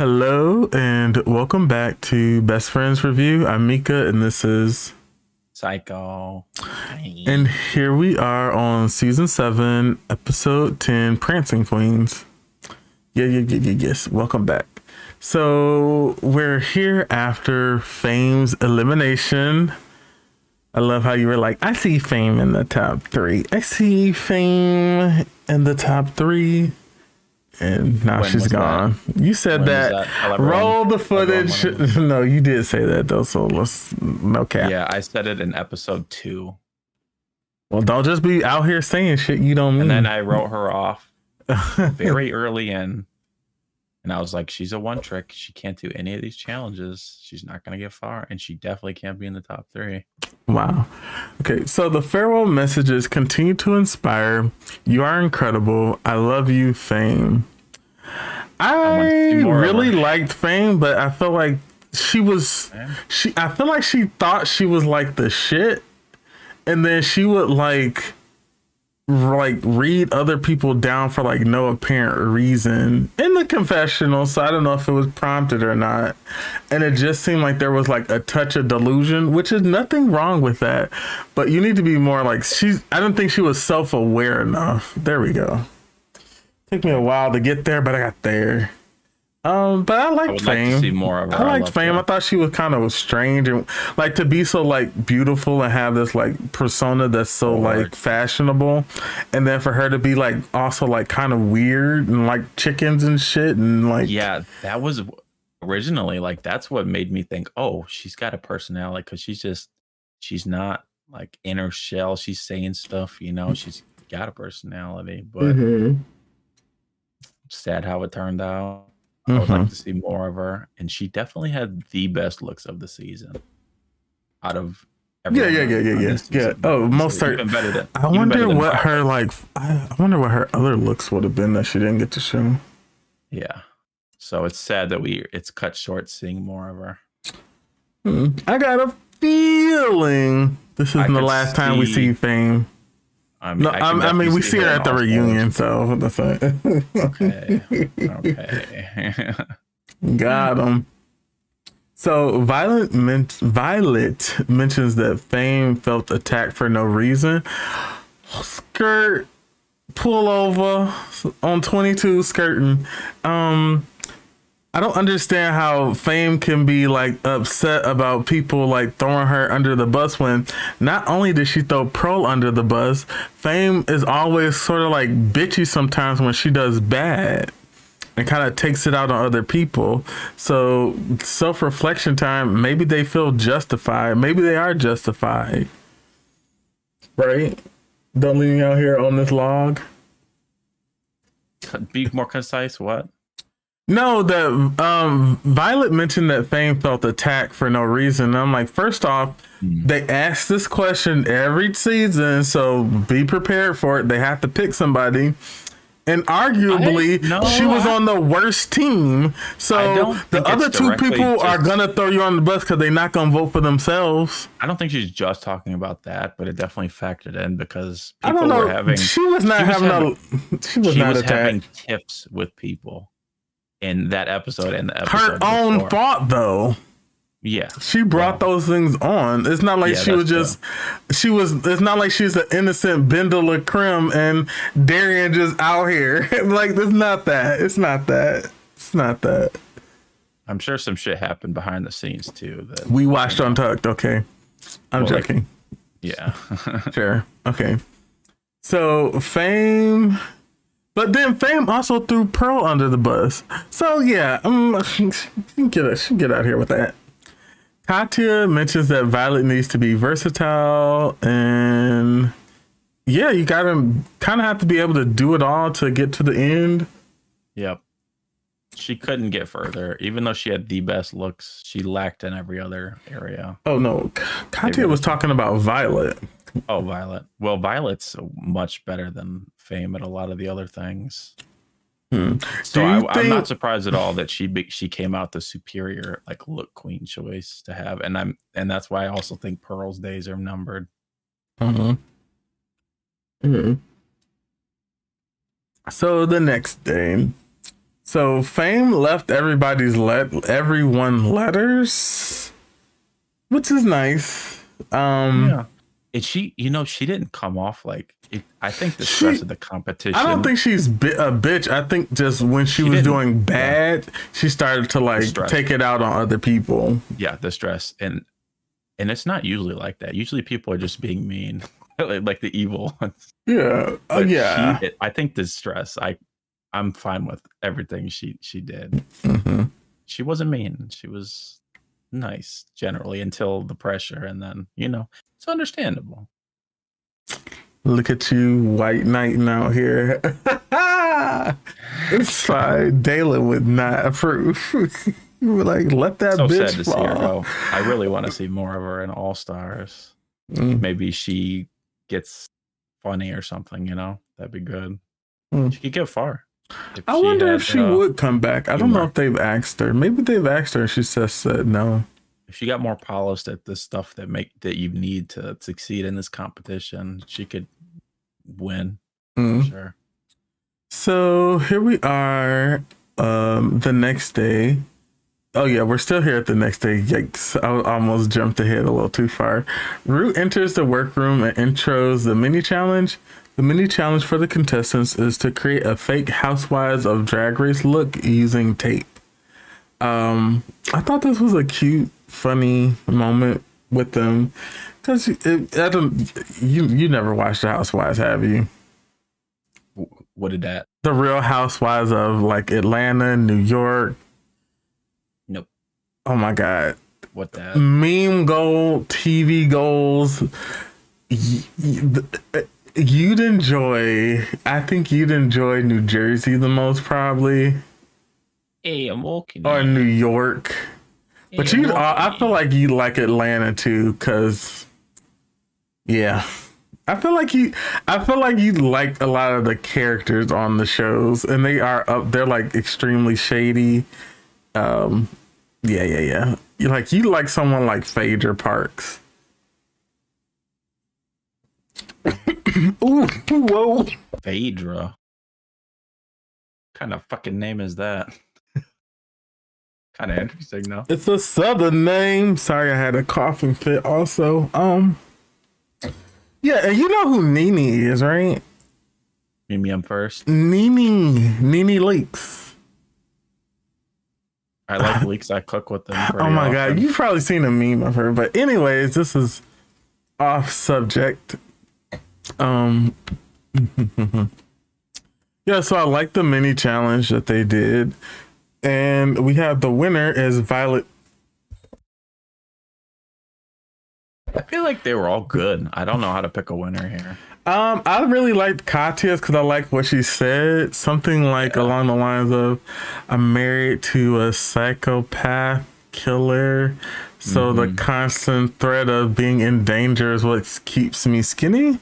Hello and welcome back to Best Friends Review. I'm Mika and this is Psycho. Hi. And here we are on season 7, episode 10, Prancing Queens. Yes. Welcome back. So we're here after Fame's elimination. I love how you were like, I see Fame in the top 3. I see Fame in the top 3. And now when she's gone. That? You said when that. Roll the footage. No, you did say that though. So let's no cap. Yeah, I said it in episode 2. Well, don't just be out here saying shit you don't mean. And then I wrote her off very early in, and I was like, she's a one trick. She can't do any of these challenges. She's not gonna get far, and she definitely can't be in the top 3. Wow. Okay, so the farewell messages continue to inspire. You are incredible. I love you, Fame. I really liked Fame, but I felt like she thought she was like the shit, and then she would like read other people down for like no apparent reason in the confessional. So I don't know if it was prompted or not. And it just seemed like there was like a touch of delusion, which is nothing wrong with that. But you need to be more like I don't think she was self-aware enough. There we go. Took me a while to get there, but I got there. But I liked Fame. Like to see more of her. I liked Fame. Her. I thought she was kind of strange and like to be so like beautiful and have this like persona that's so like fashionable, and then for her to be like also like kind of weird and like chickens and shit and like that was originally like that's what made me think, oh, she's got a personality because she's not like in her shell. She's saying stuff, you know. She's got a personality, but sad how it turned out. I would like to see more of her, and she definitely had the best looks of the season. Out of everyone, yeah. Oh, most certainly. Even better than, I wonder what her like. I wonder what her other looks would have been that she didn't get to show. Yeah, so it's sad that it's cut short seeing more of her. I got a feeling this isn't the last time we see Fame. I mean, we see her at the reunion, so that's it. Okay. Got him. So Violet mentions that Fame felt attacked for no reason. Skirt pull over on 22 skirting. I don't understand how Fame can be like upset about people like throwing her under the bus when not only did she throw Pearl under the bus, Fame is always sort of like bitchy sometimes when she does bad and kind of takes it out on other people. So self-reflection time, maybe they feel justified. Maybe they are justified. Right? Don't leave me out here on this log. Be more concise. What? No, that Violet mentioned that Fame felt attacked for no reason. And I'm like, first off, they ask this question every season, so be prepared for it. They have to pick somebody. And arguably, she was on the worst team. So the other two people are going to throw you on the bus because they're not going to vote for themselves. I don't think she's just talking about that, but it definitely factored in because people were having... She was having tiffs with people. In that episode and the episode her own before. Fault though. Yeah. She brought those things on. It's not like she was just true. It's not like she's an innocent Ben De La Crim and Darian just out here. Like it's not that. I'm sure some shit happened behind the scenes too that we watched Untucked, okay. I'm joking. Like, yeah. Sure. Okay. So Fame. But then Fame also threw Pearl under the bus. So yeah, she can get out here with that. Katya mentions that Violet needs to be versatile, and yeah, you gotta kind of have to be able to do it all to get to the end. Yep. She couldn't get further, even though she had the best looks. She lacked in every other area. Oh no, Katya was talking about Violet. Oh, Violet. Well, Violet's much better than Fame at a lot of the other things. So I'm not surprised at all that she came out the superior like look queen choice to have, and that's why I also think Pearl's days are numbered. So the next day, So Fame left everyone letters, which is nice. Yeah. And she, you know, she didn't come off like it. I think the stress of the competition. I don't think she's a bitch. I think just when she was doing bad, she started to like take it out on other people. Yeah, the stress, and it's not usually like that. Usually people are just being mean, like the evil ones. Yeah, oh yeah. I think the stress. I'm fine with everything she did. Mm-hmm. She wasn't mean. She was nice generally until the pressure, and then, you know, it's understandable. Look at you, white knighting out here. It's fine. Dayla would not approve. You were like, let that bitch sad to fall. See her go. I really want to see more of her in All Stars. Mm. Maybe she gets funny or something, you know? That'd be good. Mm. She could get far. I wonder if she would come back. I don't know if they've asked her. Maybe they've asked her and she just said no. If she got more polished at the stuff that you need to succeed in this competition, she could win. Mm. For sure. So here we are. The next day. Oh yeah, we're still here at the next day. Yikes! I almost jumped ahead a little too far. Ru enters the workroom and intros the mini challenge. The mini challenge for the contestants is to create a fake Housewives of Drag Race look using tape. I thought this was a cute, funny moment with them, because you never watched the Housewives, have you? What did that? The Real Housewives of like Atlanta, New York. Nope. Oh my god. What that? Meme gold, TV goals. I think you'd enjoy New Jersey the most, probably. Hey, I'm walking. Or New York. Hey, but I feel like you like Atlanta too, because, yeah. I feel like you liked a lot of the characters on the shows, and they are up. They're like extremely shady. Yeah. You like someone like Phaedra Parks. Ooh, whoa. Phaedra. What kind of fucking name is that? Kind of interesting, though. It's a southern name. Sorry, I had a coughing fit also. Yeah, and you know who NeNe is, right? Mimi, I'm first. NeNe Leakes. I like Leakes. I cook with them. Oh my god, you've probably seen a meme of her. But anyways, this is off subject. Yeah, so I like the mini challenge that they did, and we have the winner is Violet. I feel like they were all good. I don't know how to pick a winner here. I really liked Katya's because I like what she said, something like along the lines of, "I'm married to a psychopath killer, so the constant threat of being in danger is what keeps me skinny."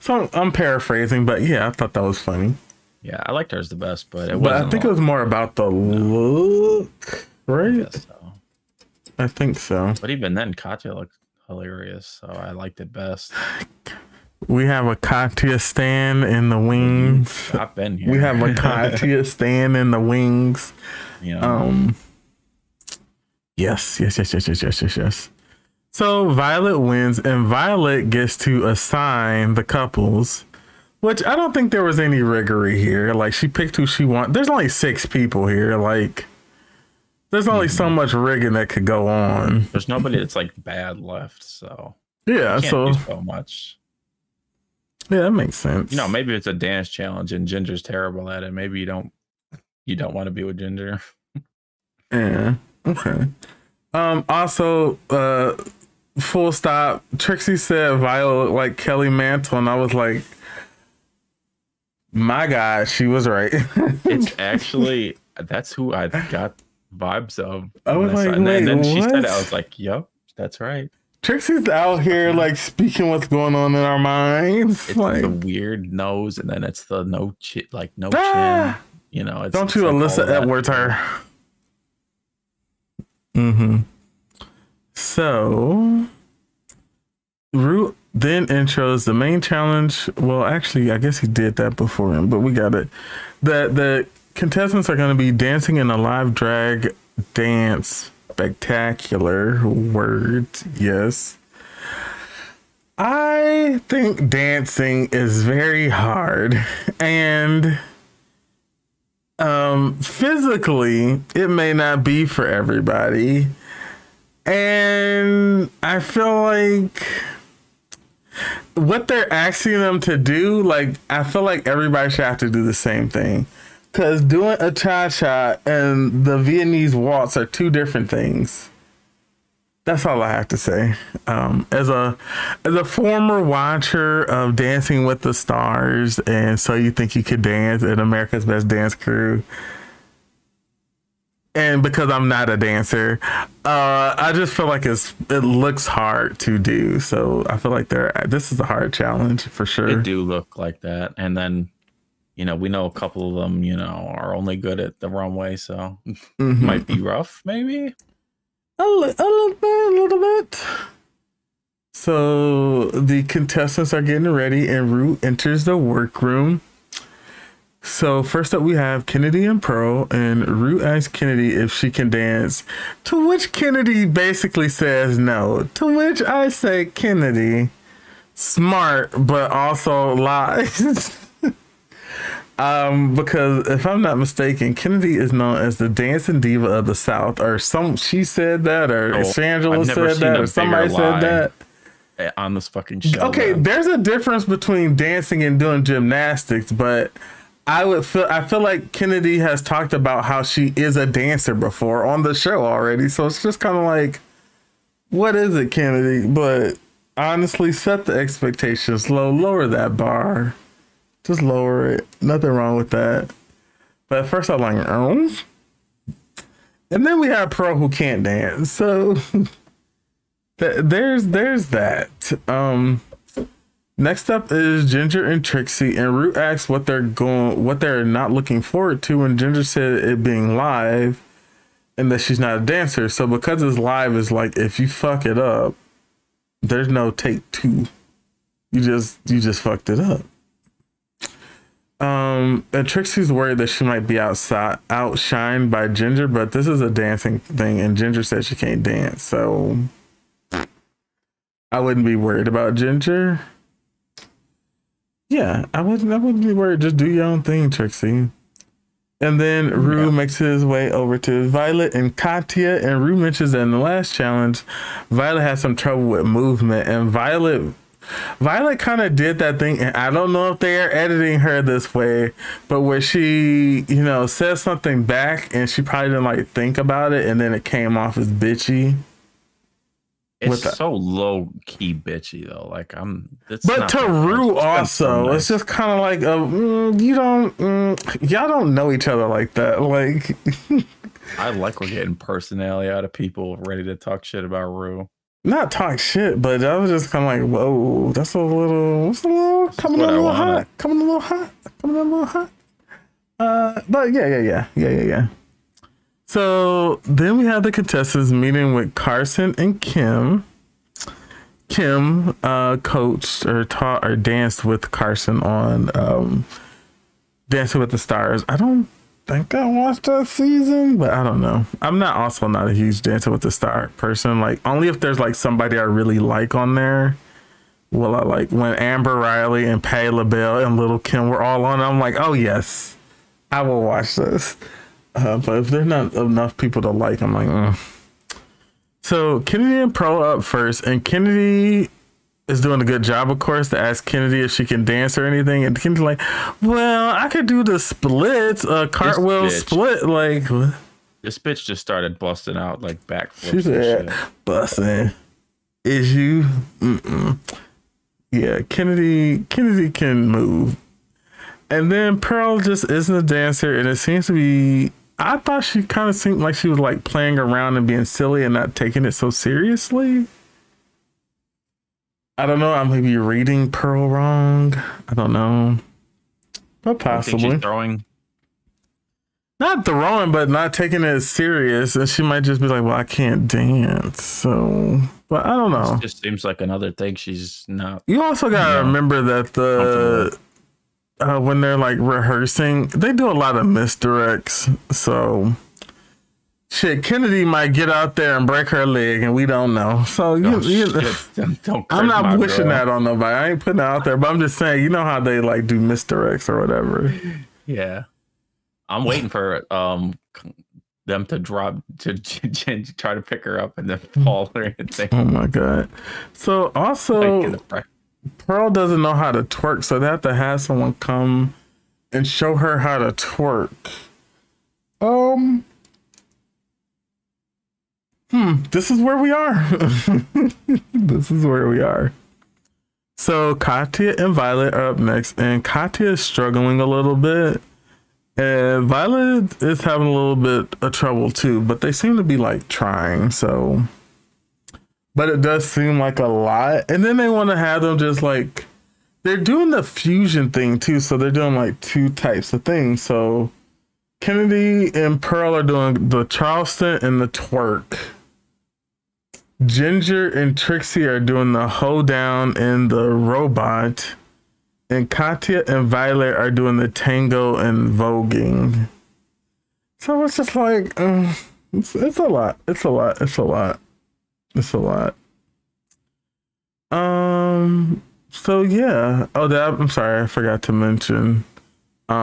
So I'm paraphrasing, but yeah, I thought that was funny. Yeah, I liked hers the best, but I think it was more about the look, right? I think so. But even then, Katya looked hilarious, so I liked it best. We have a Katya stand in the wings. Stop in here. We have a Katya stand in the wings. You know. Yes. So Violet wins, and Violet gets to assign the couples, which I don't think there was any riggery here. Like, she picked who she wanted. There's only 6 people here. Like, there's only so much rigging that could go on. There's nobody that's like bad left, so yeah, so much. Yeah, that makes sense. You know, maybe it's a dance challenge and Ginger's terrible at it. Maybe you don't want to be with Ginger. Yeah. Okay. Also, full stop. Trixie said Violet like Kelly Mantle, and I was like, my god, she was right. It's actually, that's who I got vibes of. I was like, and then she said it, I was like, yep, that's right. Trixie's out here like speaking what's going on in our minds. It's like the weird nose, and then it's the no chin. You know, it's, don't you it's like Alyssa Edwards her. So Ru then intros the main challenge. Well, actually, I guess he did that before him, but we got it. The Contestants are going to be dancing in a live drag dance spectacular. Word, yes. I think dancing is very hard, and physically it may not be for everybody. And I feel like what they're asking them to do, like, I feel like everybody should have to do the same thing, because doing a cha-cha and the Viennese waltz are two different things. That's all I have to say. As a former watcher of Dancing with the Stars and So You Think You Could Dance and America's Best Dance Crew, and because I'm not a dancer, I just feel like it looks hard to do. So I feel like this is a hard challenge for sure. They do look like that, and then we know a couple of them are only good at the runway, so might be rough, maybe. A little bit. So the contestants are getting ready, and Ru enters the workroom. So first up, we have Kennedy and Pearl, and Ru asks Kennedy if she can dance, to which Kennedy basically says no, to which I say Kennedy, smart, but also lies. Because if I'm not mistaken, Kennedy is known as the dancing diva of the South, or she said that, or Shangela said that, or somebody said that on this fucking show. Okay, man. There's a difference between dancing and doing gymnastics, but I feel like Kennedy has talked about how she is a dancer before on the show already, so it's just kind of like, what is it, Kennedy? But honestly, set the expectations low, lower that bar. Just lower it. Nothing wrong with that. But at first I was like, oh. And then we have Pearl who can't dance. So there's that. Next up is Ginger and Trixie, and Ru asks what they're not looking forward to, and Ginger said it being live and that she's not a dancer. So because it's live, it's like if you fuck it up, there's no take two. You just fucked it up. And Trixie's worried that she might be outshined by Ginger, but this is a dancing thing, and Ginger said she can't dance, so I wouldn't be worried about Ginger. Yeah, I wouldn't be worried. Just do your own thing, Trixie. And then Ru makes his way over to Violet and Katya, and Ru mentions that in the last challenge, Violet has some trouble with movement, and Violet kind of did that thing, and I don't know if they are editing her this way, but where she, says something back and she probably didn't think about it, and then it came off as bitchy. It's so low key bitchy though. But to Ru also, it's just kind of like y'all don't know each other like that. Like, I like we're getting personality out of people ready to talk shit about Ru. Not talk shit, but I was just kind of like, whoa, that's a little coming a little hot. But yeah. So then we have the contestants meeting with Carson and Kim. Kim coached or taught or danced with Carson on Dancing with the Stars. I don't think I watched that season, but I don't know. I'm not a huge Dancing with the Star person. Like, only if there's somebody I really like on there. Well, I like when Amber Riley and Patti LaBelle and Lil Kim were all on. I'm like, oh yes, I will watch this. But if there's not enough people to like, I'm like, So Kennedy and Pearl are up first, and Kennedy is doing a good job, of course, to ask Kennedy if she can dance or anything. And Kennedy's like, well, I could do the splits, a cartwheel split. Like, what? This bitch just started busting out backflips. She said, busting. Is you? Mm-mm. Yeah, Kennedy can move. And then Pearl just isn't a dancer. And it seems to be, I thought she kind of seemed like she was playing around and being silly and not taking it so seriously. I don't know. I may be reading Pearl wrong. I don't know, but possibly. Think she's throwing. Not throwing, but not taking it serious, and she might just be like, "Well, I can't dance." So, but I don't know. It just seems like another thing she's not. You also gotta remember that the when they're like rehearsing, they do a lot of misdirects. So shit, Kennedy might get out there and break her leg and we don't know. So don't I'm not wishing that on nobody. I ain't putting it out there, but I'm just saying, you know how they like do misdirects or whatever. Yeah. I'm waiting for them to drop to try to pick her up and then fall or anything. Oh my god. So also Pearl doesn't know how to twerk, so they have to have someone come and show her how to twerk. This is where we are. This is where we are. So Katya and Violet are up next, and Katya is struggling a little bit. And Violet is having a little bit of trouble too, but they seem to be like trying, so. But it does seem like a lot. And then they want to have them just like, they're doing the fusion thing too. So they're doing like two types of things. So Kennedy and Pearl are doing the Charleston and the twerk. Ginger and Trixie are doing the hoedown and the robot. And Katya and Violet are doing the tango and voguing. So it's just like, it's a lot. It's a lot. So yeah. Oh, I'm sorry. I forgot to mention. I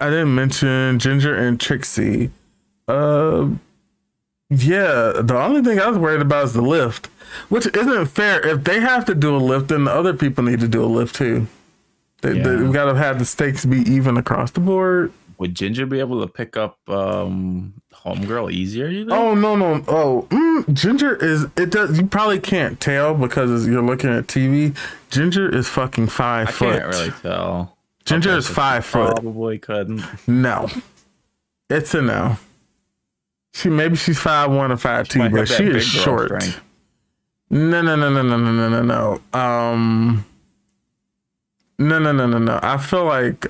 didn't mention Ginger and Trixie. Yeah. The only thing I was worried about is the lift, which isn't fair. If they have to do a lift, then the other people need to do a lift too. We've got to have the stakes be even across the board. Would Ginger be able to pick up Homegirl easier, you think? Oh, no. Oh, Ginger is... You probably can't tell because you're looking at TV. Ginger is fucking 5 foot. I can't really tell. Ginger is 5 foot. Probably couldn't. No. It's a no. Maybe she's 5'1" or 5'2", but she is short. No. No. I feel like...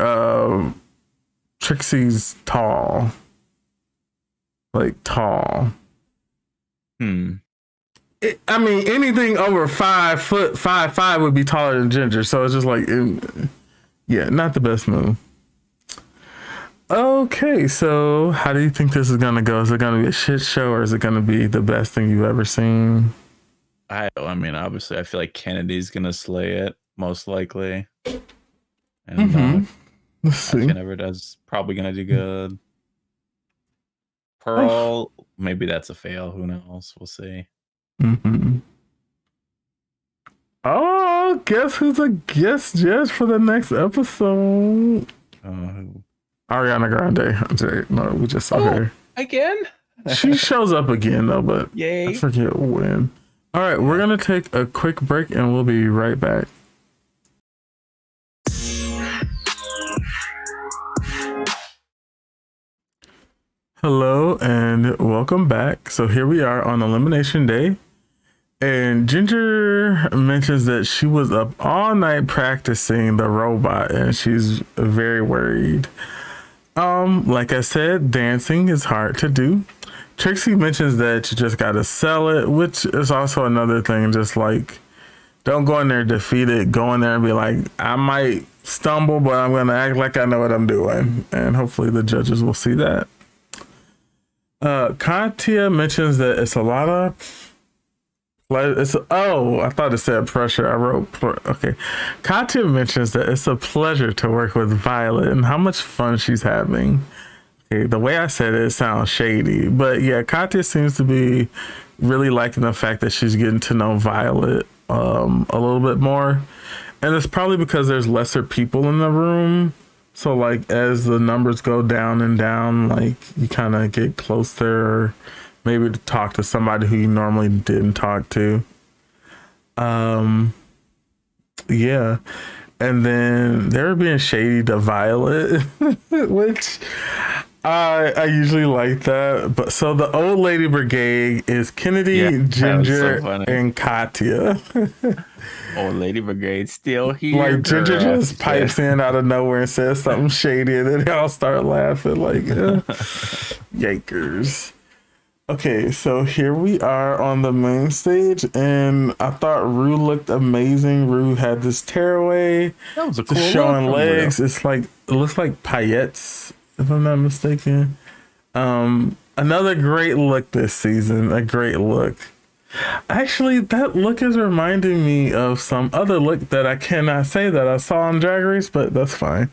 Trixie's tall. I mean, anything over 5 foot, 5'5" would be taller than Ginger. So it's just like, not the best move. Okay, so how do you think this is going to go? Is it going to be a shit show or is it going to be the best thing you've ever seen? I mean, obviously, I feel like Kennedy's going to slay it, most likely. And let's see. Never does. Probably gonna do good. Pearl, maybe that's a fail. Who knows? We'll see. Oh, guess who's a guest judge for the next episode? Ariana Grande. No, we just saw her again. She shows up again though, but yay! I forget when. All right, we're gonna take a quick break and we'll be right back. Hello and welcome back. So here we are on elimination day, and Ginger mentions that she was up all night practicing the robot and she's very worried. Like I said, dancing is hard to do. Trixie mentions that you just gotta sell it, which is also another thing, just like don't go in there defeated. Go in there and be like, I might stumble, but I'm gonna act like I know what I'm doing. And hopefully the judges will see that. Katya mentions that it's a lot of I thought it said pressure. I wrote okay. Katya mentions that it's a pleasure to work with Violet and how much fun she's having. Okay, the way I said it sounds shady, but yeah, Katya seems to be really liking the fact that she's getting to know Violet a little bit more, and it's probably because there's lesser people in the room. So, like, as the numbers go down and down, like, you kind of get closer, or maybe to talk to somebody who you normally didn't talk to. Yeah. And then they're being shady to Violet, which I usually like that. But so the old lady brigade is Kennedy, Ginger, and Katya. Old lady brigade still here. Like Ginger just pipes in out of nowhere and says something shady, and then they all start laughing like yikers. Okay, so here we are on the main stage, and I thought Ru looked amazing. Ru had this tearaway. That was a cool look. Showing legs. It's like, it looks like paillettes, if I'm not mistaken. Another great look this season. A great look. Actually, that look is reminding me of some other look that I cannot say that I saw on Drag Race, but that's fine.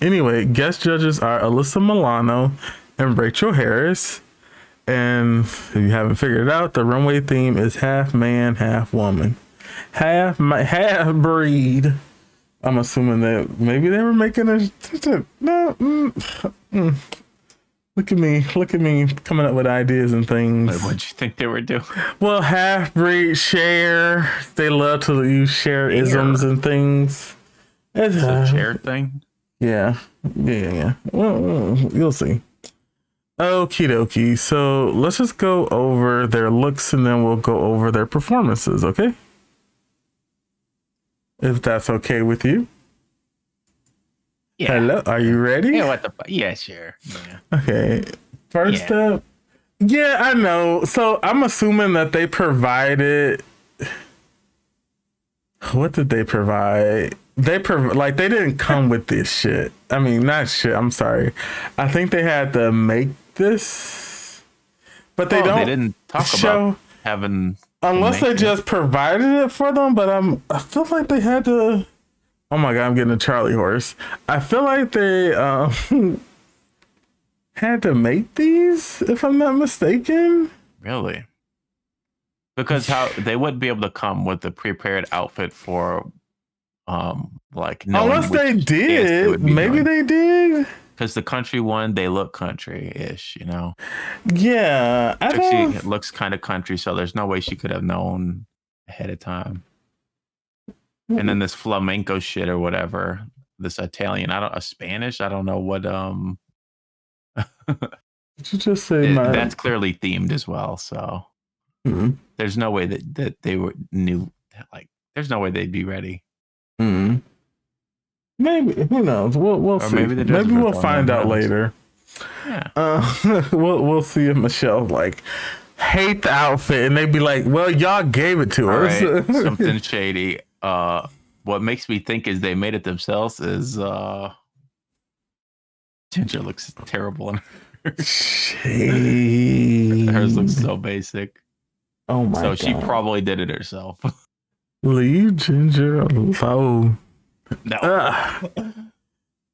Anyway, guest judges are Alyssa Milano and Rachel Harris. And if you haven't figured it out, the runway theme is half man, half woman. Half breed. I'm assuming that maybe they were making a... No, Look at me coming up with ideas and things. Wait, what'd you think they were doing? Well, half-breed, share. They love to use share-isms and things. It's a share thing? Yeah. Well, you'll see. Okie dokie. So let's just go over their looks and then we'll go over their performances, okay? If that's okay with you. Yeah. Hello, are you ready? Yeah, what the fuck? Yeah, sure. Yeah. Okay. First up. Yeah, I know. So I'm assuming that they provided. What did they provide? They didn't come with this shit. I mean, not shit. I'm sorry. I think they had to make this, but they didn't talk about having. Unless they just provided it for them, but I feel like they had to. Oh my God, I'm getting a Charlie horse. I feel like they had to make these, if I'm not mistaken. Really? Because how they wouldn't be able to come with a prepared outfit for unless they did. Maybe they did. Because the country one, they look country-ish, you know? Yeah. Trixie looks kind of country, so there's no way she could have known ahead of time. And then this flamenco shit or whatever, this Italian, Spanish, I don't know what. Did you just say that's clearly themed as well? So there's no way that they knew. Like, there's no way they'd be ready. Mm-hmm. Maybe, who knows? We'll see. Maybe we'll find out later. Yeah. We'll see if Michelle hate the outfit and they'd be like, "Well, y'all gave it to us." Right. Something shady. What makes me think is they made it themselves is Ginger looks terrible in hers looks so basic. Oh my God. So she probably did it herself. Leave Ginger alone. No.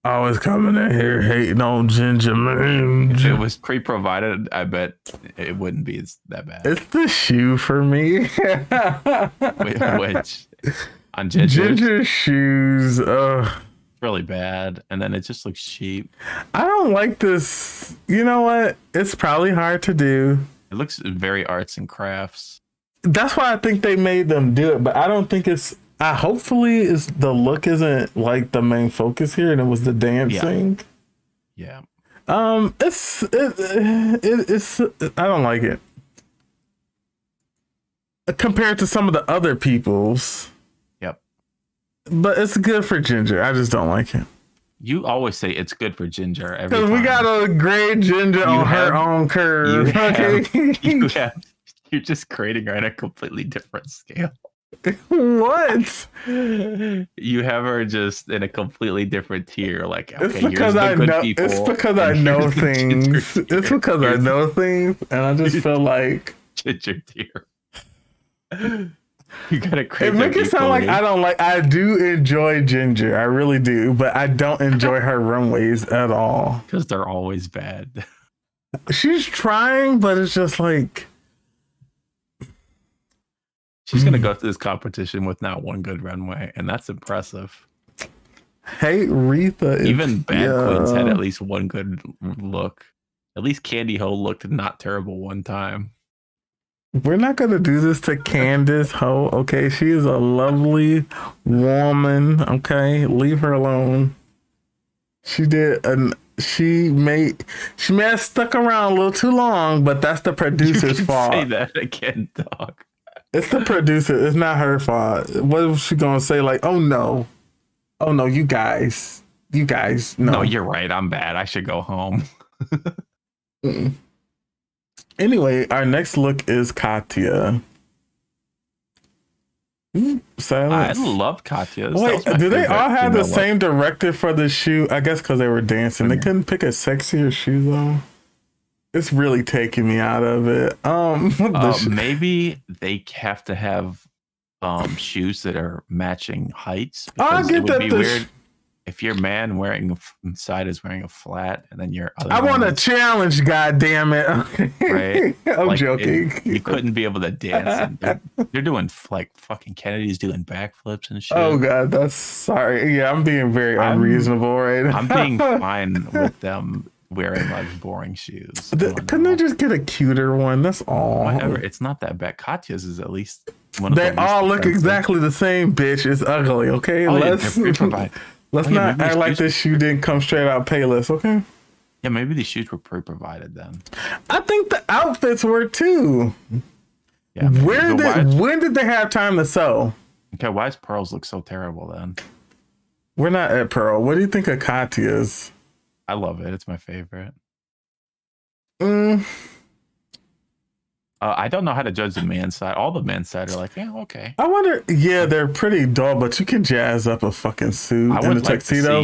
Always coming in here hating on Ginger, man. If it was pre-provided, I bet it wouldn't be that bad. It's the shoe for me. Which on Ginger's shoes, really bad, and then it just looks cheap. I don't like this. You know what? It's probably hard to do. It looks very arts and crafts. That's why I think they made them do it, but I don't think it's. Hopefully, is the look isn't like the main focus here, and it was the dancing. Yeah. It's I don't like it compared to some of the other people's. But it's good for Ginger. I just don't like it. You always say it's good for Ginger every time. Because we got a great Ginger on her own curve. You're just creating her on a completely different scale. What? You have her just in a completely different tier. Like, okay, it's because I know. It's because I know things. It's because I know things, and I just feel like Ginger tier. You gotta create. It makes it sound like I don't like. I do enjoy Ginger, I really do, but I don't enjoy her runways at all because they're always bad. She's trying, but it's just like she's gonna go through this competition with not one good runway, and that's impressive. Hey, Retha, even bad queens had at least one good look. At least Candy Ho looked not terrible one time. We're not going to do this to Candace Ho, okay? She is a lovely woman, okay? Leave her alone. She may have stuck around a little too long, but that's the producer's fault. Say that again, dog. It's the producer. It's not her fault. What was she going to say? Like, oh no, you guys, no. No, you're right. I'm bad. I should go home. Mm-mm. Anyway, our next look is Katya. Silence. I love Katya's. Wait, do they all have the same director for the shoe? I guess because they were dancing. They couldn't pick a sexier shoe though. It's really taking me out of it. Maybe they have to have shoes that are matching heights. I get that. Be weird if your man wearing inside is wearing a flat and then your other. I want a challenge, goddammit. Right? I'm like joking. You couldn't be able to dance. They're doing like fucking Kennedy's doing backflips and shit. Oh god, that's sorry. Yeah, I'm being very unreasonable right now. I'm being fine with them wearing like boring shoes. Couldn't they just get a cuter one? That's all. Whatever. It's not that bad. Katya's is at least one of the. They all look exactly the same, bitch. It's ugly, okay? Oh, let's not act like this shoe didn't come straight out Payless, okay? Yeah, maybe these shoes were pre-provided then. I think the outfits were too. Yeah. When did they have time to sew? Okay, why does Pearl's look so terrible then? We're not at Pearl. What do you think of Katya's? I love it. It's my favorite. I don't know how to judge the man's side. All the men's side are like, yeah, okay. I wonder. Yeah, they're pretty dull, but you can jazz up a fucking suit and a tuxedo.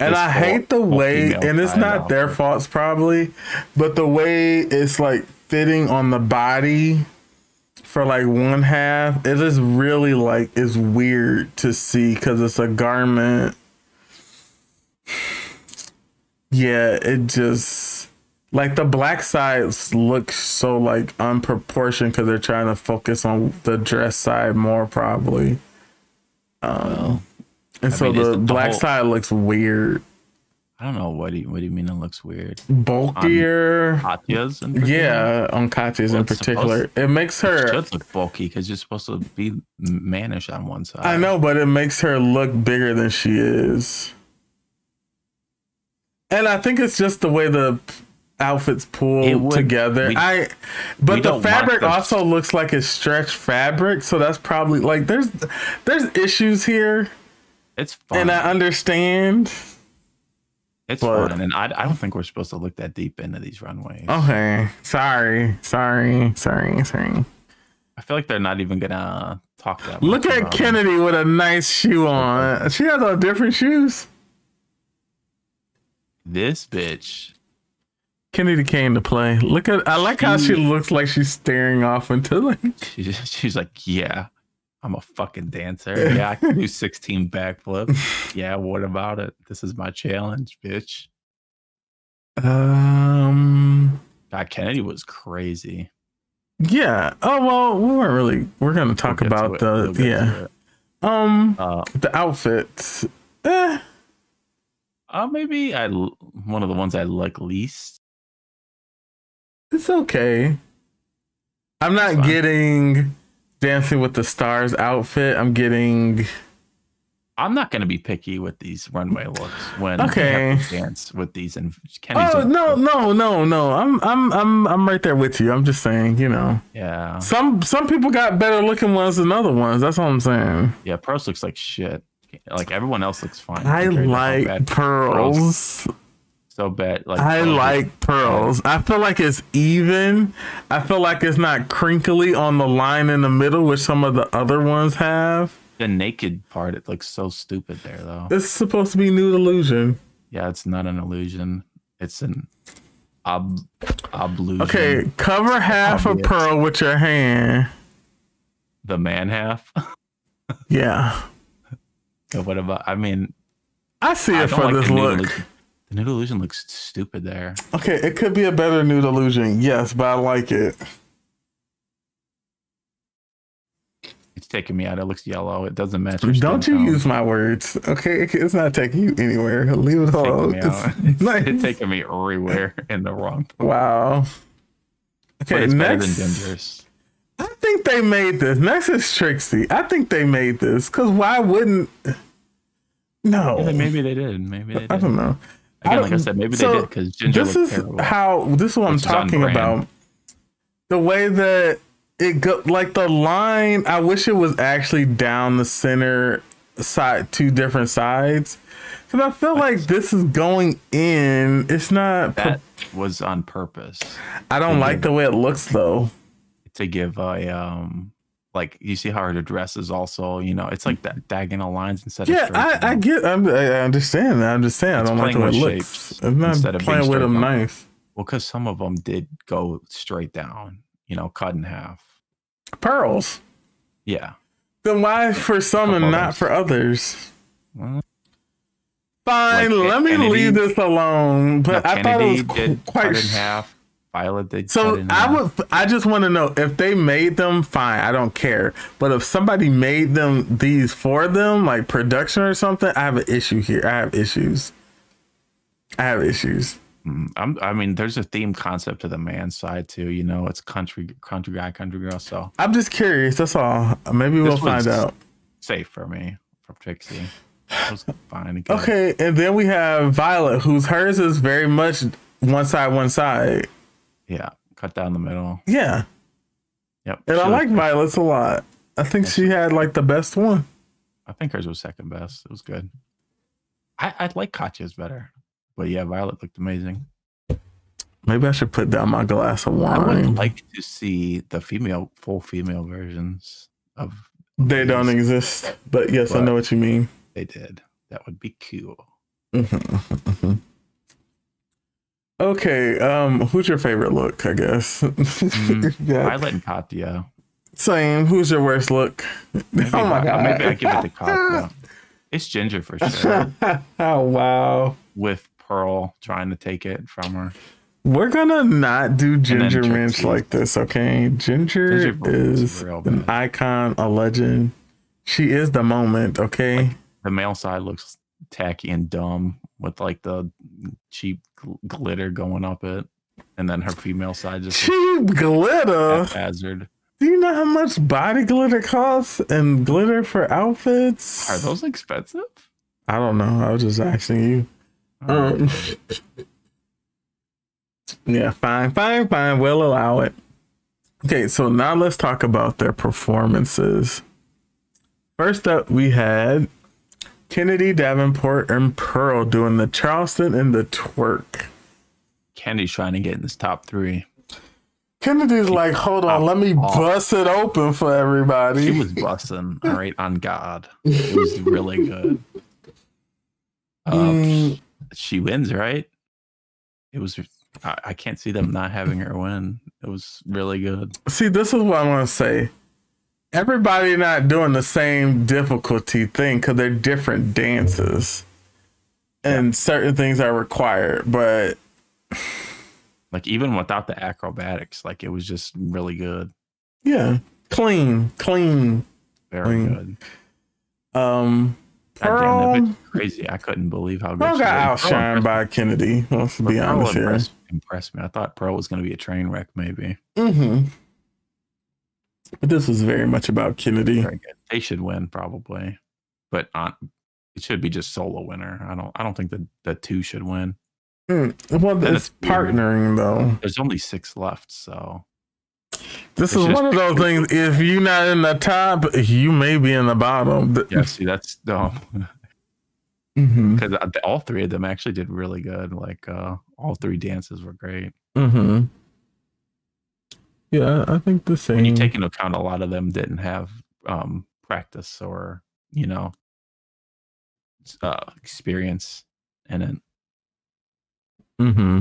And I hate the way, and it's not their faults probably, but the way it's like fitting on the body for like one half, it is really like, it's weird to see because it's a garment. Yeah, it just like the black sides look so like unproportioned because they're trying to focus on the dress side more probably. The black side looks weird. I don't know what do you mean it looks weird? Bulkier. Katya's in particular? Yeah, on Katya's in particular. It makes her. It should look bulky because you're supposed to be mannish on one side. I know, but it makes her look bigger than she is. And I think it's just the way the outfits pull together. But the fabric also looks like it's stretched fabric, so that's probably like there's issues here. It's fun, and I understand. It's fun, and I don't think we're supposed to look that deep into these runways. Okay, sorry. I feel like they're not even gonna talk that much. Look at Kennedy with a nice shoe on. She has all different shoes. This bitch. Kennedy came to play. Look at I like how she looks like she's staring off into like she's like, yeah, I'm a fucking dancer. Yeah, I can do 16 backflips. Yeah, what about it? This is my challenge, bitch. God, Kennedy was crazy. Yeah. Oh well, we weren't really we're gonna talk about the yeah. The outfits. Maybe one of the ones I like least. It's okay. I'm not getting Dancing with the Stars outfit. I'm not going to be picky with these runway looks when I dance with these and Kennedy's. Oh no. I'm right there with you. I'm just saying, you know. Yeah. Some people got better looking ones than other ones. That's all I'm saying. Yeah, Pearls looks like shit. Like everyone else looks fine. I like Pearls. So bad. Like I like Pearls. I feel like it's even. I feel like it's not crinkly on the line in the middle, which some of the other ones have. The naked part, it looks so stupid there, though. It's supposed to be nude illusion. Yeah, it's not an illusion. It's an oblusion. Okay, cover half of Pearl with your hand. The man half? Yeah. What about? I mean, I see it for this look. The nude illusion looks stupid there. Okay, it could be a better nude illusion, yes, but I like it. It's taking me out. It looks yellow. It doesn't match. Don't you use my words, okay? It's not taking you anywhere. Leave it alone. It's taking me everywhere in the wrong place. Wow. Okay, it's better than Ginger's. I think they made this. Next is Trixie. I think they made this because why wouldn't? No, yeah, maybe they did. Maybe they did. I don't know. Again, like I said, maybe they did because Ginger. This is terrible. This is what I'm talking about. The way that it go, like the line. I wish it was actually down the center two different sides. Because I feel like this is going in. It's not. That was on purpose. I don't like the way it looks though. To give a like you see how her dress is also, you know, it's like that diagonal lines instead of straight. Yeah, I get. I understand. I understand. I don't like the way it looks. It's not instead of playing with them nice. Well, because some of them did go straight down, you know, cut in half. Pearls. Yeah. Then why for some and not for others? Well, fine, like let me leave this alone. But I thought it was quite cut in half. Violet did. So I just want to know if they made them, fine, I don't care. But if somebody made them these for them, like production or something, I have an issue here. I have issues. I mean, there's a theme concept to the man's side too. You know, it's country guy, country girl. So I'm just curious. That's all. Maybe we'll find out. Safe for me from Trixie. Fine. Okay, and then we have Violet, whose hers is very much one side. Yeah, cut down the middle. Yeah. Yep. And I like Violet's a lot. I think she had like the best one. I think hers was second best. It was good. I like Katya's better. But yeah, Violet looked amazing. Maybe I should put down my glass of wine. I would like to see the full female versions of. They don't exist. But yes, I know what you mean. They did. That would be cool. Mm-hmm. Okay, who's your favorite look, I guess? Yeah. Violet and Katya. Same. Who's your worst look? Maybe, oh my God. Maybe I give it to Katya. It's Ginger for sure. Oh, wow. With Pearl trying to take it from her. We're going to not do Ginger Minch like this, okay? Ginger is an icon, a legend. She is the moment, okay? Like, the male side looks tacky and dumb with like the cheap glitter going up it, and then her female side just cheap glitter hazard. Do you know how much body glitter costs and glitter for outfits? Are those expensive? I don't know. I was just asking you. Yeah, fine. We'll allow it. Okay, so now let's talk about their performances. First up, we had Kennedy, Davenport, and Pearl doing the Charleston and the twerk. Kennedy's trying to get in this top three. Kennedy's like, hold on, let me bust it open for everybody. She was busting, all right, on God. It was really good. She wins, right? It was. I can't see them not having her win. It was really good. See, this is what I want to say. Everybody not doing the same difficulty thing because they're different dances and certain things are required, but like even without the acrobatics, like it was just really good. Yeah. Clean. Very good. Pearl, damn, crazy. I couldn't believe how good Pearl got outshined by Kennedy. Let's be honest here. Impressed me. I thought Pearl was going to be a train wreck maybe. Mm-hmm. But this is very much about Kennedy. They should win probably, but it should be just solo winner. I don't think that the two should win. Well, it's partnering though. There's only 6 left, so this is one of those things. If you're not in the top, you may be in the bottom. Yeah, see, that's dumb. Because all 3 of them actually did really good. Like all 3 dances were great. Mm-hmm. Yeah, I think the same. When you take into account a lot of them didn't have practice or, you know, experience in it. Mm-hmm.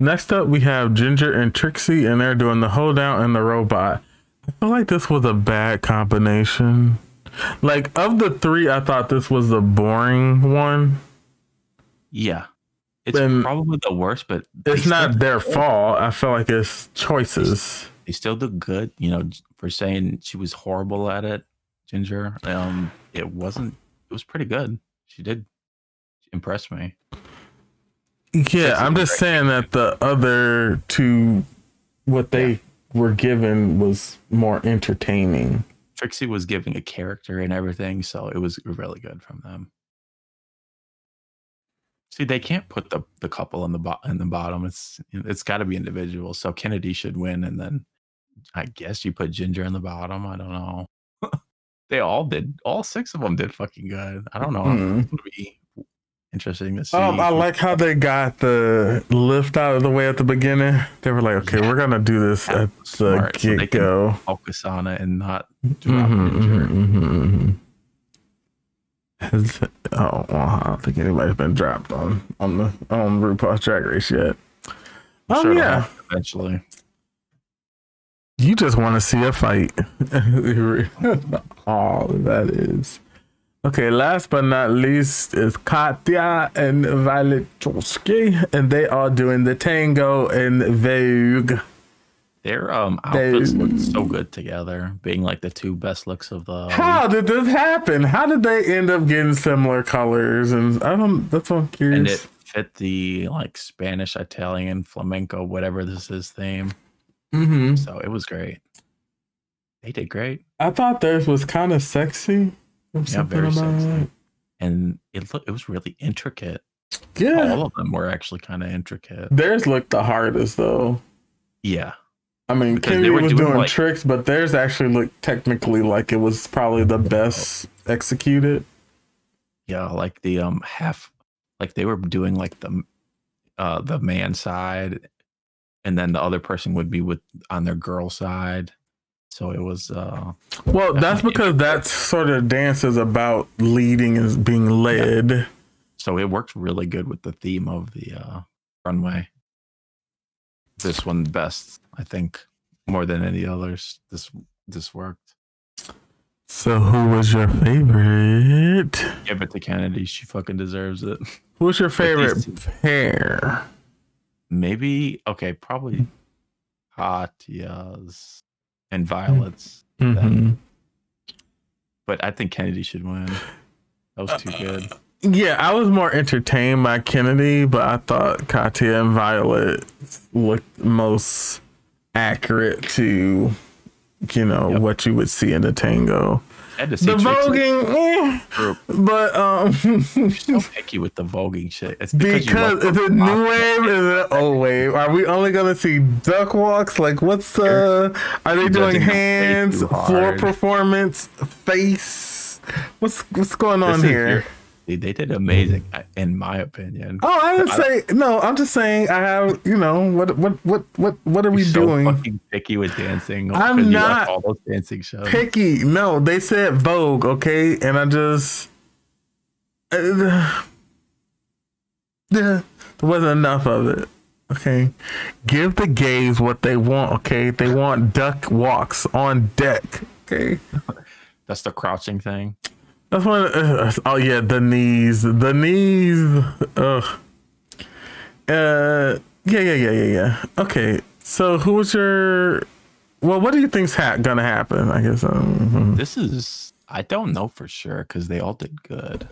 Next up, we have Ginger and Trixie, and they're doing the hold down and the robot. I feel like this was a bad combination. Like, of the 3, I thought this was the boring one. Yeah. It's probably the worst, but it's not their fault. I feel like it's choices. They still do good, you know, for saying she was horrible at it, Ginger. It was pretty good. She did impress me. Yeah, I'm just saying that the other 2, what they were given was more entertaining. Trixie was giving a character and everything, so it was really good from them. See, they can't put the couple in the bottom. It's got to be individual. So Kennedy should win, and then I guess you put Ginger in the bottom. I don't know. They all did. All six of them did fucking good. I don't know. It's gonna be interesting to see. I like how they got the lift out of the way at the beginning. They were like, okay, we're gonna do this at the get go. So focus on it and not drop Ginger. Oh, I don't think anybody's been dropped on RuPaul's Drag Race yet. I'm sure eventually. You just want to see a fight. All that is. Okay, last but not least is Katya and Violet, and they are doing the tango in Vogue. Their outfits look so good together, being like the two best looks of the. How did this happen? How did they end up getting similar colors? And I don't. That's what I'm curious. And it fit the like Spanish, Italian, flamenco, whatever this is theme. So it was great. They did great. I thought theirs was kind of sexy. Yeah, very sexy. It. And it was really intricate. Yeah. All of them were actually kind of intricate. Theirs looked the hardest, though. Yeah. I mean, Kennedy was doing like, tricks, but theirs actually looked technically like it was probably the best executed. Yeah, like the half, like they were doing like the man side, and then the other person would be with on their girl side. So it was. Well, that's because that sort of dance is about leading and being led. Yeah. So it worked really good with the theme of the runway. This one best, I think, more than any others. This worked. So who was your favorite? Give it to Kennedy. She fucking deserves it. Who's your favorite pair? Maybe probably Katya's and Violet's. But I think Kennedy should win. That was too good. Yeah, I was more entertained by Kennedy, but I thought Katya and Violet looked most accurate to, you know, what you would see in a tango. The voguing, but you're so picky with the voguing shit. It's because is it new wave? Is it old wave? Are we only gonna see duck walks? Like, what's are they doing hands, floor performance, face? What's going on here? They did amazing, in my opinion. Oh, I would say no. I'm just saying I have, you know, what are we doing? So fucking picky with dancing. I'm not all those dancing shows. Picky. No, they said Vogue, okay, and I just there wasn't enough of it. Okay, give the gays what they want. Okay, they want duck walks on deck. Okay, that's the crouching thing. That's one. Oh yeah, the knees. Ugh. Yeah. Okay, so who was your? Well, what do you think's gonna happen? I guess this is. I don't know for sure because they all did good.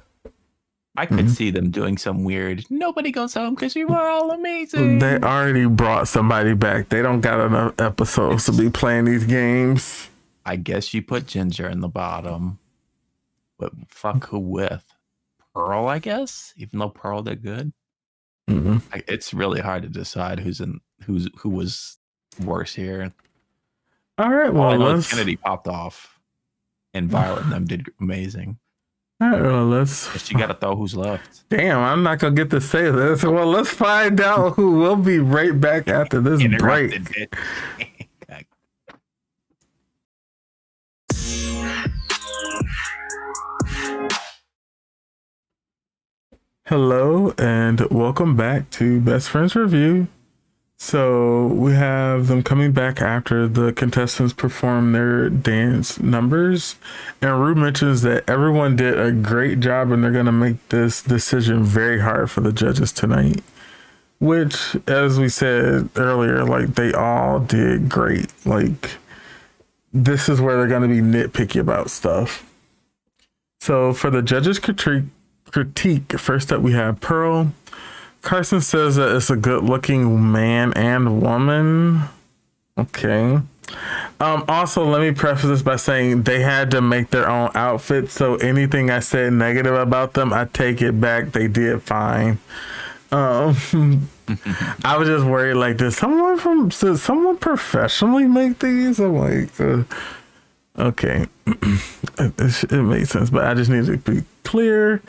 I could see them doing some weird. Nobody goes home because you were all amazing. They already brought somebody back. They don't got enough episodes to be playing these games. I guess you put Ginger in the bottom. But fuck who with? Pearl, I guess, even though Pearl did good. It's really hard to decide who was worse here. All right, well, Kennedy popped off and Violet and them did amazing. All right, well, but you gotta throw who's left. Damn, I'm not gonna get to say this. Well, let's find out who will be right back after this break. Hello and welcome back to Best Friends Review. So we have them coming back after the contestants perform their dance numbers, and Ru mentions that everyone did a great job and they're going to make this decision very hard for the judges tonight, which, as we said earlier, like they all did great. Like this is where they're going to be nitpicky about stuff. So for the judges' critique, first up we have Pearl. Carson says that it's a good looking man and woman. Okay. Also, let me preface this by saying they had to make their own outfits. So anything I said negative about them, I take it back. They did fine. I was just worried like, did someone professionally make these? I'm like, okay. it made sense, but I just need to be clear.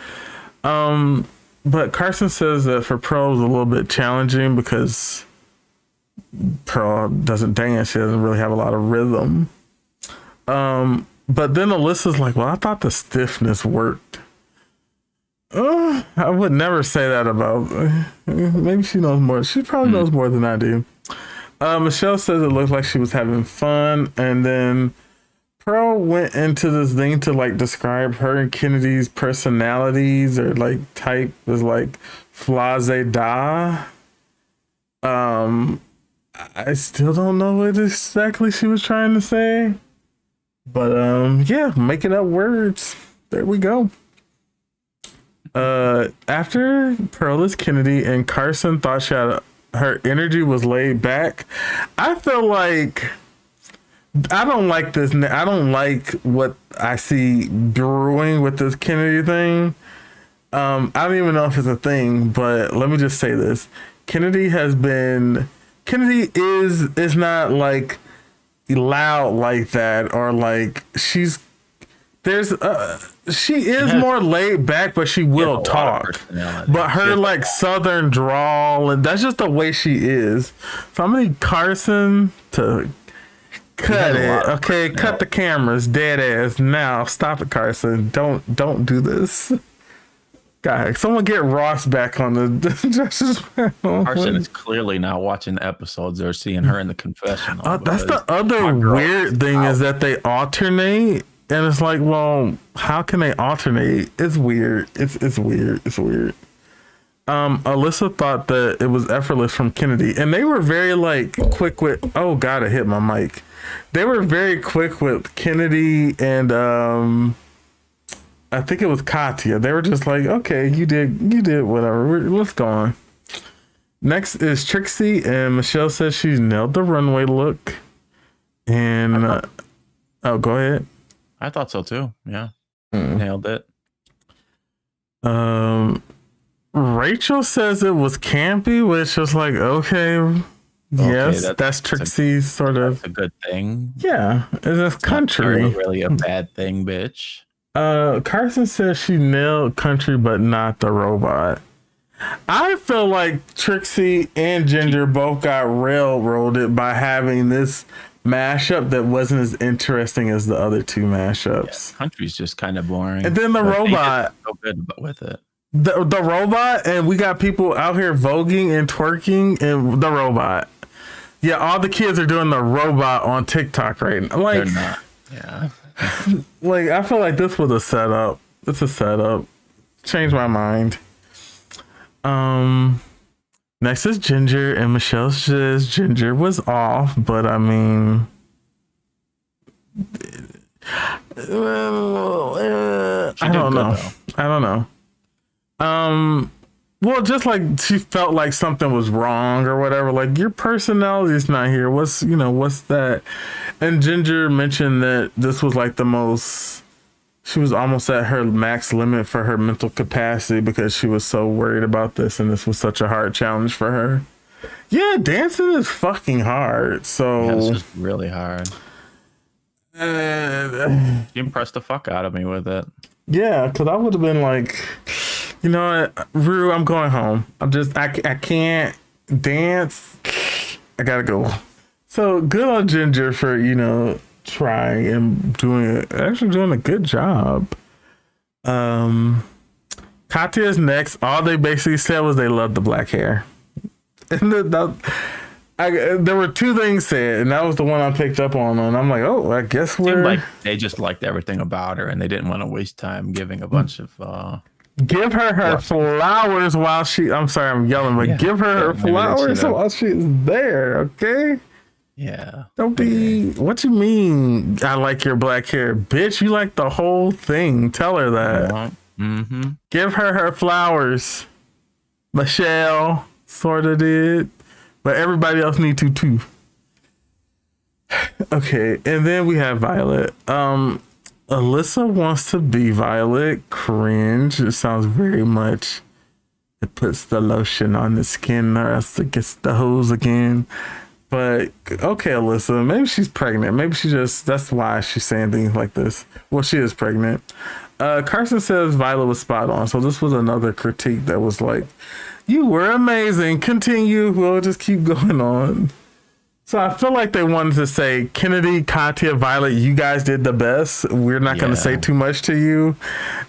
But Carson says that for Pearl, it was a little bit challenging because Pearl doesn't dance. She doesn't really have a lot of rhythm. But then Alyssa's like, well, I thought the stiffness worked. Oh, I would never say that about, maybe she knows more. She probably knows more than I do. Michelle says it looked like she was having fun. And then Pearl went into this thing to like describe her and Kennedy's personalities or like type as like flazé. I still don't know what exactly she was trying to say, but yeah, making up words. There we go. After Pearl is Kennedy and Carson thought she had her energy was laid back. I feel like I don't like this. I don't like what I see brewing with this Kennedy thing. I don't even know if it's a thing, but let me just say this. Kennedy is not like loud like that or like she's she is more laid back, but she will talk. But her like southern drawl, and that's just the way she is. So I'm gonna need Carson to cut it. Okay, cut the cameras, dead ass. Now stop it, Carson. Don't do this. God, someone get Ross back on the judges panel. Carson is clearly not watching the episodes or seeing her in the confessional. That's the other weird thing is that they alternate, and it's like, well, how can they alternate? It's weird. It's weird. Alyssa thought that it was effortless from Kennedy, and they were very like quick with. Oh God, I hit my mic. They were very quick with Kennedy and I think it was Katya. They were just like, okay, you did whatever. Let's go on. Next is Trixie, and Michelle says she nailed the runway look. And oh, go ahead. I thought so too. Yeah, nailed it. Rachel says it was campy, which was like, okay, yes, that's Trixie's sort of. That's a good thing. Yeah, it's country. Not really a bad thing, bitch. Carson says she nailed country, but not the robot. I feel like Trixie and Ginger both got railroaded by having this mashup that wasn't as interesting as the other two mashups. Yeah, country's just kind of boring. And then the robot. So good with it. The robot, and we got people out here voguing and twerking, and the robot. Yeah, all the kids are doing the robot on TikTok right now. Like, they're not. Yeah. Like, I feel like this was a setup. It's a setup. Changed my mind. Next is Ginger, and Michelle says Ginger was off, but I mean, I don't know. I don't know. Well, just like she felt like something was wrong or whatever. Like, your personality's not here. What's that? And Ginger mentioned that this was like the most, she was almost at her max limit for her mental capacity because she was so worried about this. And this was such a hard challenge for her. Yeah, dancing is fucking hard. So yeah, it's just really hard. You impressed the fuck out of me with it. Yeah, because I would have been like, you know what, Ru, I'm going home. I can't dance. I gotta go. So good on Ginger for, trying and doing a good job. Katya's next. All they basically said was they loved the black hair. And there were two things said, and that was the one I picked up on. And I'm like, oh, I guess seemed like they just liked everything about her, and they didn't want to waste time giving a bunch of. Give her flowers while she. I'm sorry, I'm yelling, but give her flowers while she's there, okay? Yeah. Don't be. What you mean? I like your black hair, bitch. You like the whole thing. Tell her that. Mm-hmm. Give her flowers. Michelle sort of did, but everybody else need to too. Okay, and then we have Violet. Alyssa wants to be Violet. Cringe. It sounds very much. It puts the lotion on the skin, or else it gets the hose again. But okay, Alyssa, maybe she's pregnant. Maybe she just, that's why she's saying things like this. Well, she is pregnant. Carson says Violet was spot on. So this was another critique that was like, you were amazing. Continue. We'll just keep going on. So I feel like they wanted to say, Kennedy, Katya, Violet, you guys did the best. We're not going to say too much to you.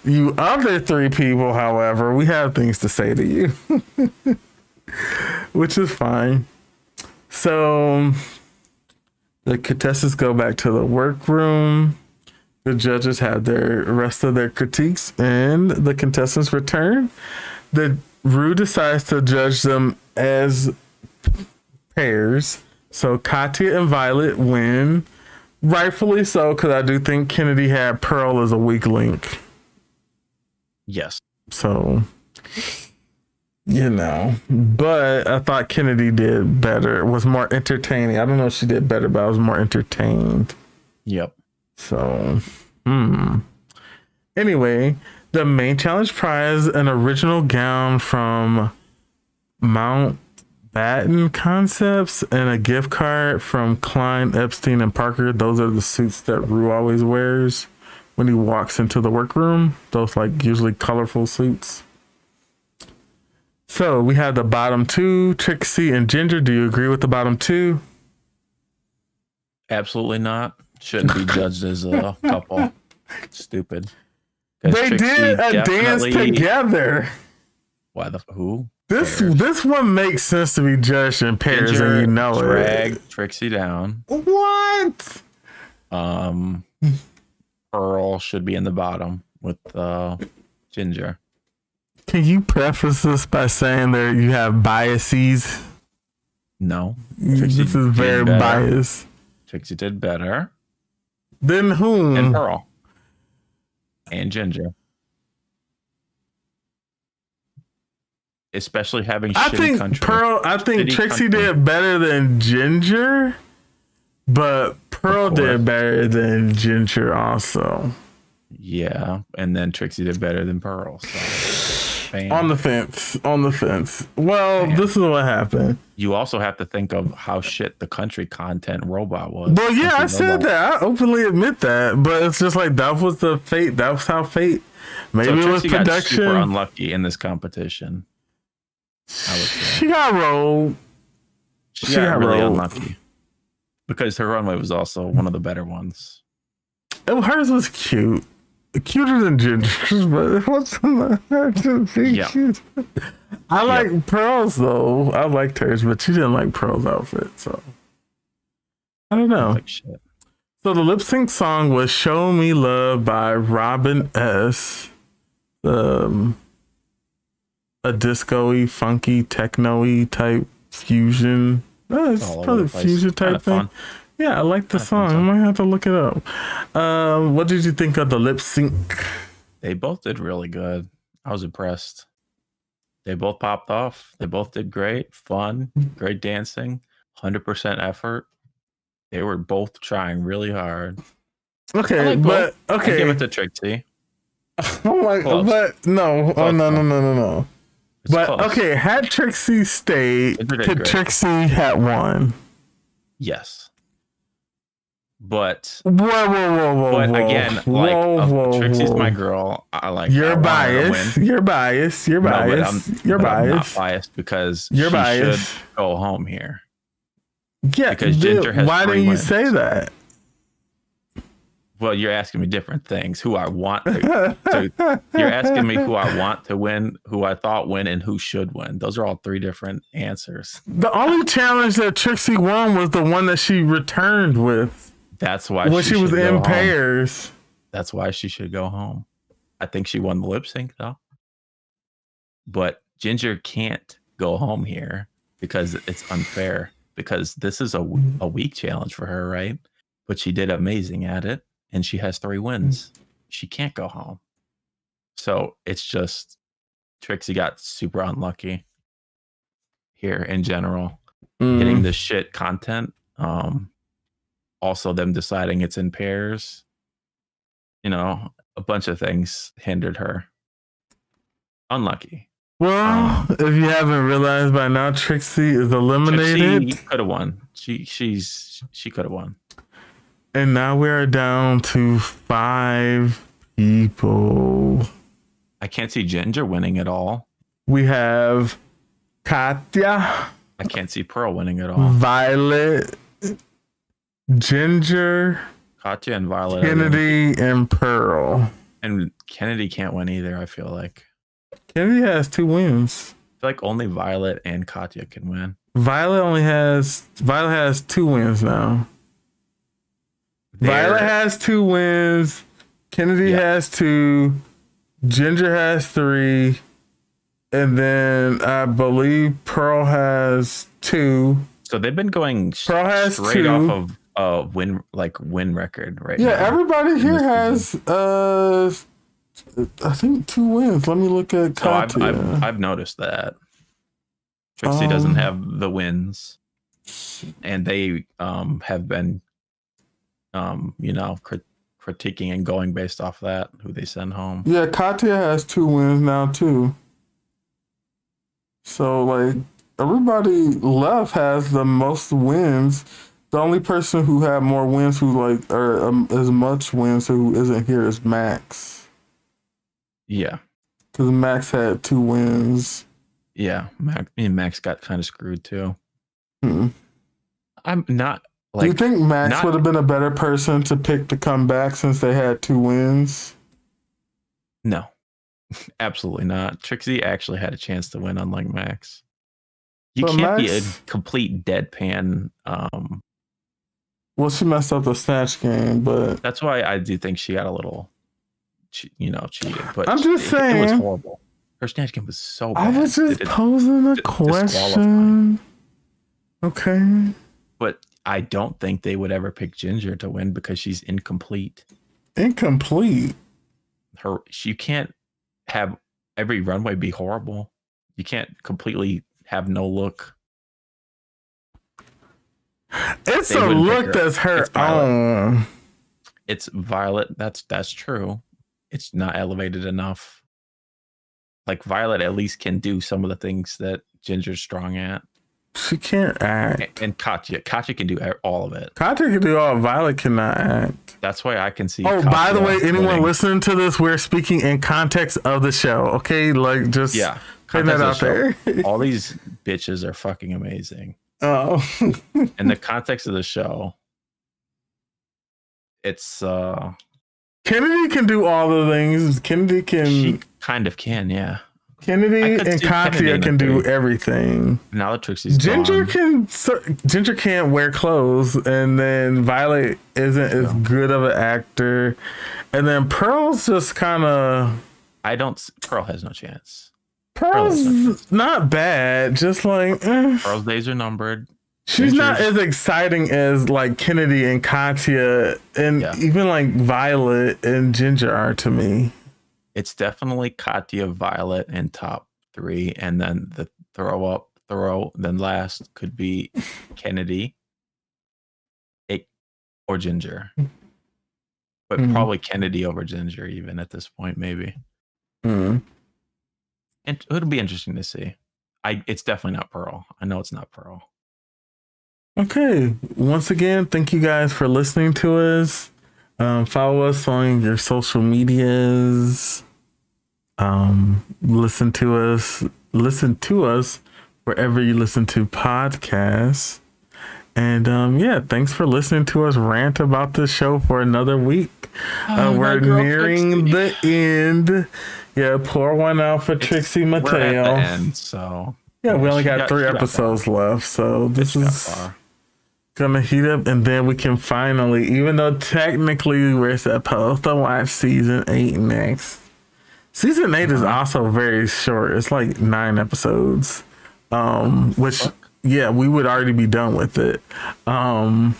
You other three people, however, we have things to say to you. Which is fine. So the contestants go back to the workroom. The judges have their rest of their critiques, and the contestants return. The Ru decides to judge them as pairs. So Katya and Violet win, rightfully so, because I do think Kennedy had Pearl as a weak link. Yes. So, you know, but I thought Kennedy did better. It was more entertaining. I don't know if she did better, but I was more entertained. Yep. So, Anyway, the main challenge prize, an original gown from Mount Batten Concepts and a gift card from Klein, Epstein, and Parker. Those are the suits that Ru always wears when he walks into the workroom. Those, like, usually colorful suits. So we have the bottom two, Trixie and Ginger. Do you agree with the bottom two? Absolutely not. Shouldn't be judged as a couple. Stupid. They did a dance together. Why the who? This one makes sense to be judged in pairs, Ginger, and you know drag Trixie down. What? Pearl should be in the bottom with Ginger. Can you preface this by saying that you have biases? No, Trixie, this is very biased. Trixie did better. Then whom? And Pearl. And Ginger. Especially having shitty country. I think Trixie did better than Ginger, but Pearl did better than Ginger also. Yeah, and then Trixie did better than Pearl. So. On the fence. Well, This is what happened. You also have to think of how shit the country content robot was. Well, yeah, I said that. I openly admit that, but it's just like that was the fate. That was how fate. Maybe so it was production. Got super unlucky in this competition. She got rolled. She got really unlucky because her runway was also one of the better ones. Hers was cute, cuter than Ginger's, but it wasn't cute. I like Pearl's though. I liked hers, but she didn't like Pearl's outfit, so I don't know. Like shit. So the lip sync song was "Show Me Love" by Robin S. A disco-y, funky, techno-y type fusion. It's probably a fusion type thing. Fun. Yeah, I like the song. So. I might have to look it up. What did you think of the lip sync? They both did really good. I was impressed. They both popped off. They both did great. Fun. Great dancing. 100% effort. They were both trying really hard. Okay, but... Okay. I give it to Trixie. Oh my god, but no. Oh, no. It's close. Okay, had Trixie stayed, Trixie had won. Yes. But whoa, Trixie's my girl. I like your bias. You're biased. I'm not biased because she should go home here. Yeah, because Ginger has why didn't you say that? Well, you're asking me different things. Who I want to. So you're asking me who I want to win, who I thought win, and who should win. Those are all three different answers. The only challenge that Trixie won was the one that she returned with. That's why when she was in pairs. That's why she should go home. I think she won the lip sync, though. But Ginger can't go home here because it's unfair. Because this is a weak challenge for her, right? But she did amazing at it. And she has 3 wins. She can't go home. So it's just Trixie got super unlucky here in general. Getting the shit content. Also them deciding it's in pairs. You know, a bunch of things hindered her. Unlucky. Well, if you haven't realized by now, Trixie is eliminated. She could have won. She could have won. And now we are down to 5 people. I can't see Ginger winning at all. We have Katya. I can't see Pearl winning at all. Violet, Ginger, Katya and Violet, Kennedy and Pearl. And Kennedy can't win either, I feel like. Kennedy has 2 wins. I feel like only Violet and Katya can win. Violet has 2 wins now. Violet has 2 wins. Kennedy has 2. Ginger has 3. And then I believe Pearl has 2. So they've been going straight off of win record right now. Yeah, everybody here has I think 2 wins. Let me look at Katya. I've noticed that Trixie doesn't have the wins, and they have been critiquing and going based off that who they send home. Yeah, Katya has 2 wins now too. So like everybody left has the most wins. The only person who had more wins, who like or as much wins, who isn't here is Max. Yeah, because Max had 2 wins. Yeah, Max got kind of screwed too. I'm not like. Do you think Max would have been a better person to pick to come back since they had 2 wins? No, absolutely not. Trixie actually had a chance to win, unlike Max. But Max can't be a complete deadpan. Well, she messed up the snatch game, but that's why I do think she got a little. Cheated. But I'm just saying, it was horrible. Her snatch game was so bad. I was just posing a question. Okay. But I don't think they would ever pick Ginger to win because she's incomplete. She can't have every runway be horrible. You can't completely have no look. It's a look that's her own. It's Violet. That's true. It's not elevated enough. Like Violet at least can do some of the things that Ginger's strong at. She can't act. And Katya can do all of it. Katya can do all. Violet cannot act. That's why I can see. Oh, Katya, by the way, anyone listening to this, we're speaking in context of the show. Okay, like just putting that out there. All these bitches are fucking amazing. Oh, in the context of the show, it's Kennedy can do all the things. She kind of can, yeah. Kennedy and Katya can do everything. Now that Trixie's gone. Ginger can't wear clothes, and then Violet isn't as good of an actor. And then Pearl's just kind of... Pearl has no chance. Pearl's not bad, just like... Pearl's days are numbered. She's not as exciting as like Kennedy and Katya and even like Violet and Ginger are to me. It's definitely Katya, Violet, and top 3, and then the then last could be Kennedy, or Ginger, but probably Kennedy over Ginger even at this point maybe. And it'll be interesting to see. It's definitely not Pearl. I know it's not Pearl. Okay, once again, thank you guys for listening to us. Follow us on your social medias. Listen to us wherever you listen to podcasts. And thanks for listening to us rant about this show for another week. We're nearing the end. Yeah, pour one out for Trixie Mateo. We're at the end, so we only got 3 episodes left, so this is gonna heat up, and then we can finally, even though technically we're supposed to watch season 8 next. Season 8 is also very short. It's like 9 episodes, we would already be done with it. So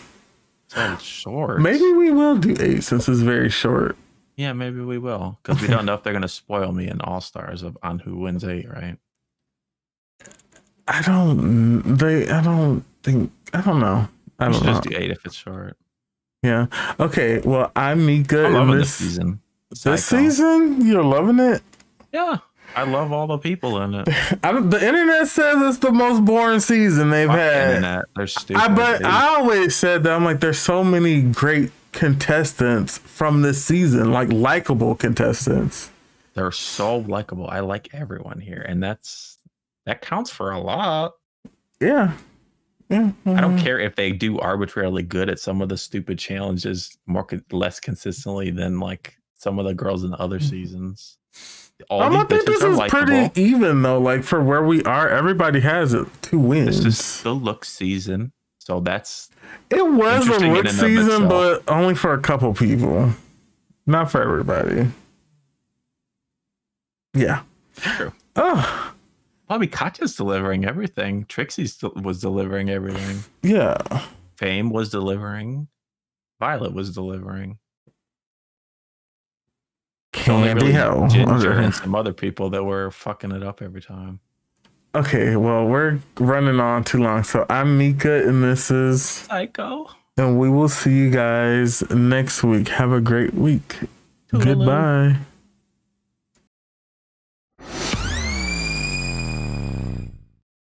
short. Maybe we will do 8 since it's very short. Yeah, maybe we will, because we don't know if they're gonna spoil me in All Stars on who wins 8, right? I don't know. I don't know. Just do 8 if it's short. Yeah. Okay. Well, I'm Mika. I'm loving this season. Psycho. This season? You're loving it? Yeah. I love all the people in it. The internet says it's the most boring season they've had. Internet, they're stupid. I always said that. I'm like, there's so many great contestants from this season, like likable contestants. They're so likable. I like everyone here, and that counts for a lot. Yeah. Mm-hmm. I don't care if they do arbitrarily good at some of the stupid challenges less consistently than like some of the girls in the other seasons. I think this is pretty even though, like for where we are, everybody has it 2 wins. This is the look season, so it was a look season, but only for a couple people, not for everybody. Yeah, true. Oh. Probably Katya's delivering everything. Trixie was delivering everything. Yeah. Fame was delivering. Violet was delivering. Candy Ho. Ginger and some other people that were fucking it up every time. Okay, well, we're running on too long. So I'm Mika, and this is Psycho. And we will see you guys next week. Have a great week. Toodaloo. Goodbye.